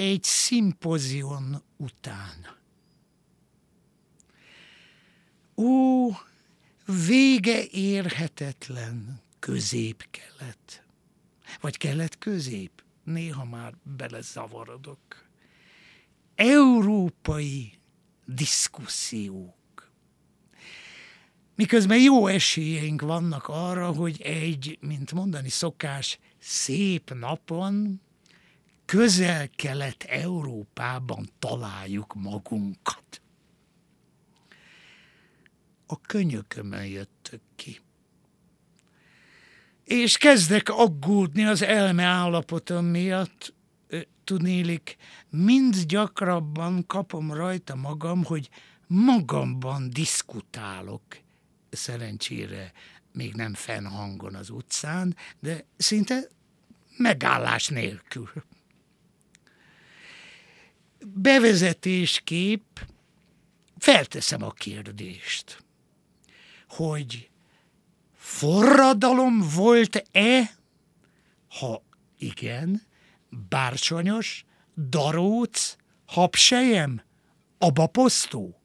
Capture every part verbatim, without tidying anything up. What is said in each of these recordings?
Egy szimpozion után. Ó, vége érhetetlen közép-kelet. Vagy kelet-közép, néha már belezavarodok. Európai diszkusziók. Miközben jó esélyeink vannak arra, hogy egy, mint mondani szokás, szép napon Közel-Kelet-Európában találjuk magunkat. A könyökömön jöttök ki. És kezdek aggódni az elme állapotom miatt. Tudnélik, mind gyakrabban kapom rajta magam, hogy magamban diszkutálok. Szerencsére még nem fennhangon az utcán, de szinte megállás nélkül. Bevezetésképp felteszem a kérdést, hogy forradalom volt-e, ha igen, bársonyos, daróc, habsejem, abaposztó,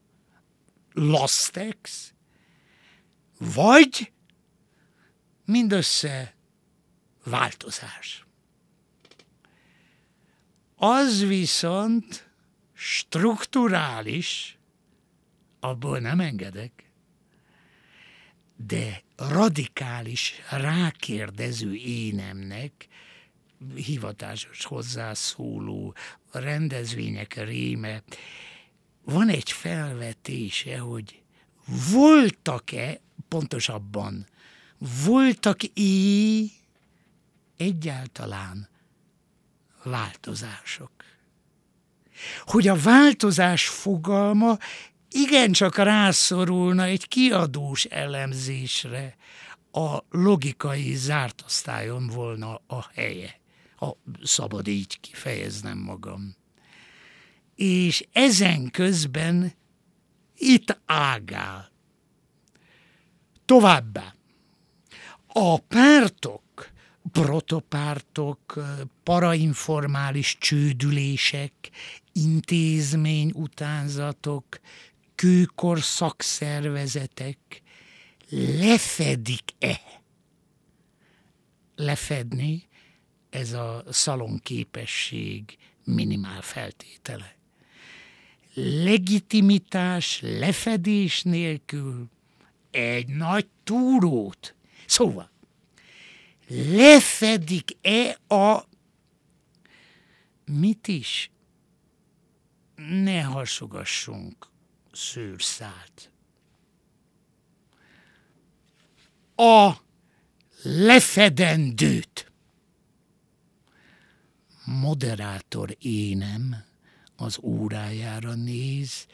lastex, vagy mindössze változás. Az viszont strukturális, abból nem engedek, de radikális rákérdező énemnek hivatásos hozzászóló rendezvények réme van egy felvetése, hogy voltak-e, pontosabban, voltak-e egyáltalán változások. Hogy a változás fogalma igencsak rászorulna egy kiadós elemzésre, a logikai zárt osztályon volna a helye, ha szabad így kifejeznem magam. És ezen közben itt ágál. Továbbá, a pártok, protopártok, parainformális csődülések, intézményutánzatok, kőkor szakszervezetek lefedik-e? Lefedni ez a szalonképesség minimál feltétele. Legitimitás lefedés nélkül egy nagy túrót. Szóval, lefedik-e a... Mit is? Ne hasogassunk szőrszált. A lefedendőt. Moderátor énem az órájára néz,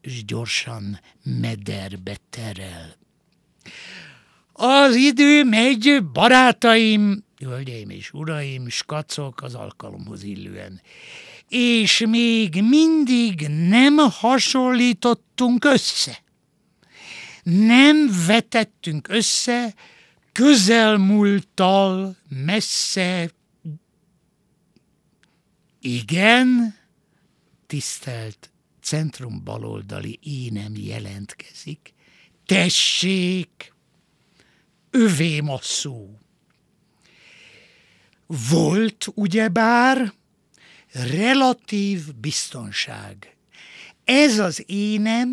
és gyorsan mederbe terel. Az idő megy, barátaim, hölgyeim és uraim, skacok az alkalomhoz illően. És még mindig nem hasonlítottunk össze. Nem vetettünk össze közelmúlttal, messze. Igen, tisztelt centrumbaloldali énem jelentkezik. Tessék! Övém a szó. Volt ugyebár relatív biztonság. Ez az énem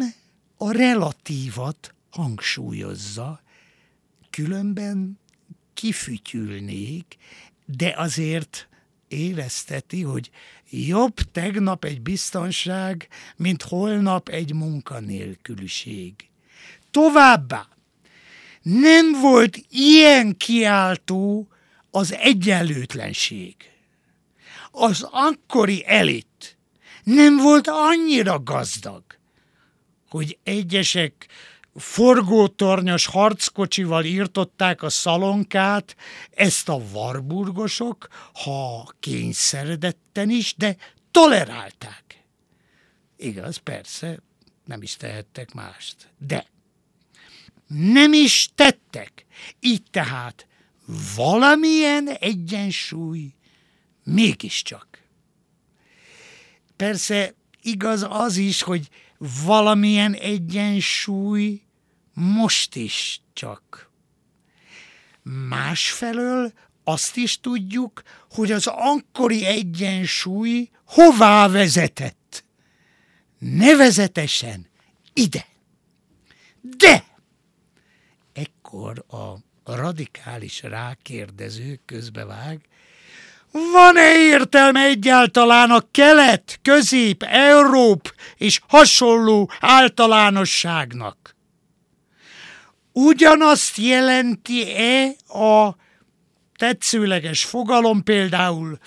a relatívat hangsúlyozza, különben kifütyülnék, de azért érezteti, hogy jobb tegnap egy biztonság, mint holnap egy munkanélküliség. Továbbá, nem volt ilyen kiáltó az egyenlőtlenség. Az akkori elit nem volt annyira gazdag, hogy egyesek forgótornyos harckocsival írtották a szalonkát, ezt a warburgosok, ha kényszeredetten is, de tolerálták. Igaz, persze, nem is tehettek mást, de... nem is tettek. Így tehát valamilyen egyensúly mégiscsak. persze igaz az is, hogy valamilyen egyensúly most is csak. Másfelől azt is tudjuk, hogy az akkori egyensúly hová vezetett? Nevezetesen ide. De ekkor a radikális rákérdező közbevág, van-e értelme egyáltalán a kelet, közép, Európ és hasonló általánosságnak? Ugyanazt jelenti-e a tetszőleges fogalom, például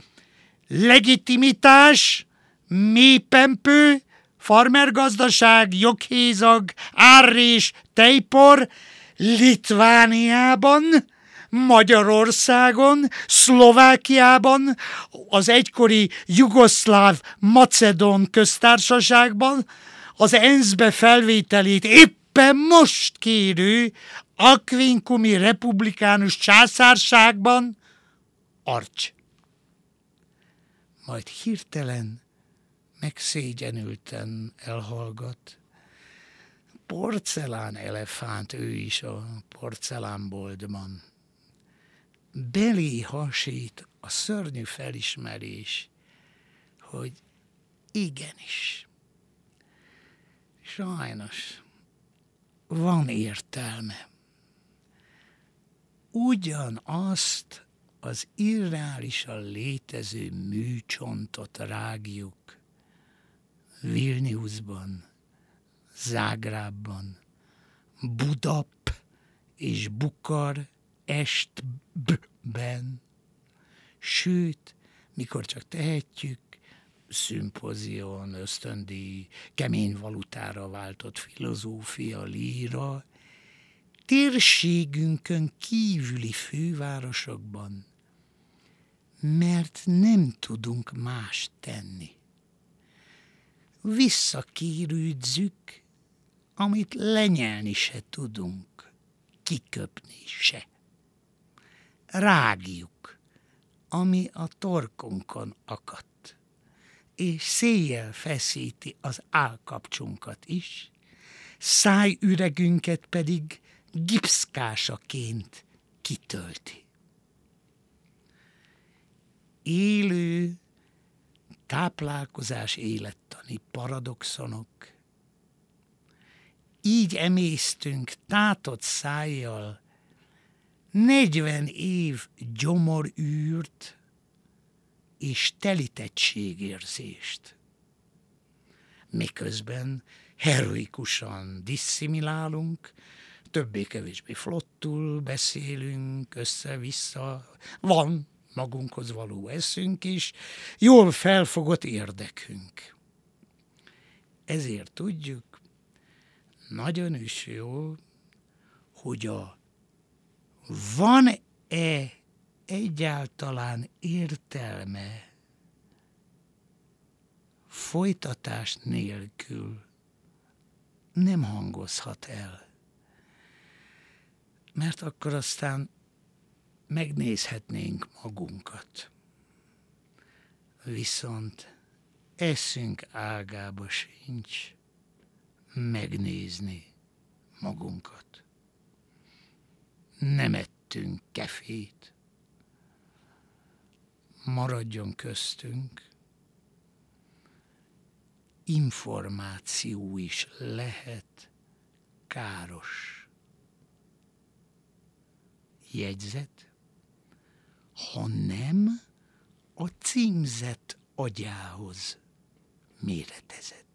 legitimitás, mélypempő, farmergazdaság, joghézag, árrés, tejpor, Litvániában, Magyarországon, Szlovákiában, az egykori jugoszláv-macedón köztársaságban, az ENSZ-be felvételét éppen most kérő akvinkumi republikánus császárságban, arcs. Majd hirtelen megszégyenülten elhallgat. Porcelán elefánt ő is a porcelánboldban. Belé hasít a szörnyű felismerés, hogy igenis. Sajnos van értelme. Ugyanazt az irreálisan létező műcsontot rágjuk Vilniusban, Zágrábban, Budap és Bukarestben, sőt, mikor csak tehetjük, szimpozion, ösztöndíj, kemény valutára váltott filozófia, líra, térségünkön kívüli fővárosokban, mert nem tudunk más tenni. Visszakérődzük, amit lenyelni se tudunk, kiköpni se. Rágjuk, ami a torkunkon akadt, és széjjel feszíti az állkapcsunkat is, szájüregünket pedig gipszkásaként kitölti. Élő táplálkozás élettani paradoxonok. Így emésztünk tátott szájjal negyven év gyomorűrt és telítettségérzést. Miközben heroikusan disszimilálunk, többé-kevésbé flottul beszélünk, össze-vissza, van magunkhoz való eszünk is, jól felfogott érdekünk. Ezért tudjuk nagyon is jól, hogy a van-e egyáltalán értelme folytatás nélkül nem hangozhat el. Mert akkor aztán megnézhetnénk magunkat. Viszont eszünk ágába sincs megnézni magunkat. Nem ettünk kefét. Maradjon köztünk. Információ is lehet káros. Jegyzet? Ha nem, a címzett agyához méretezett.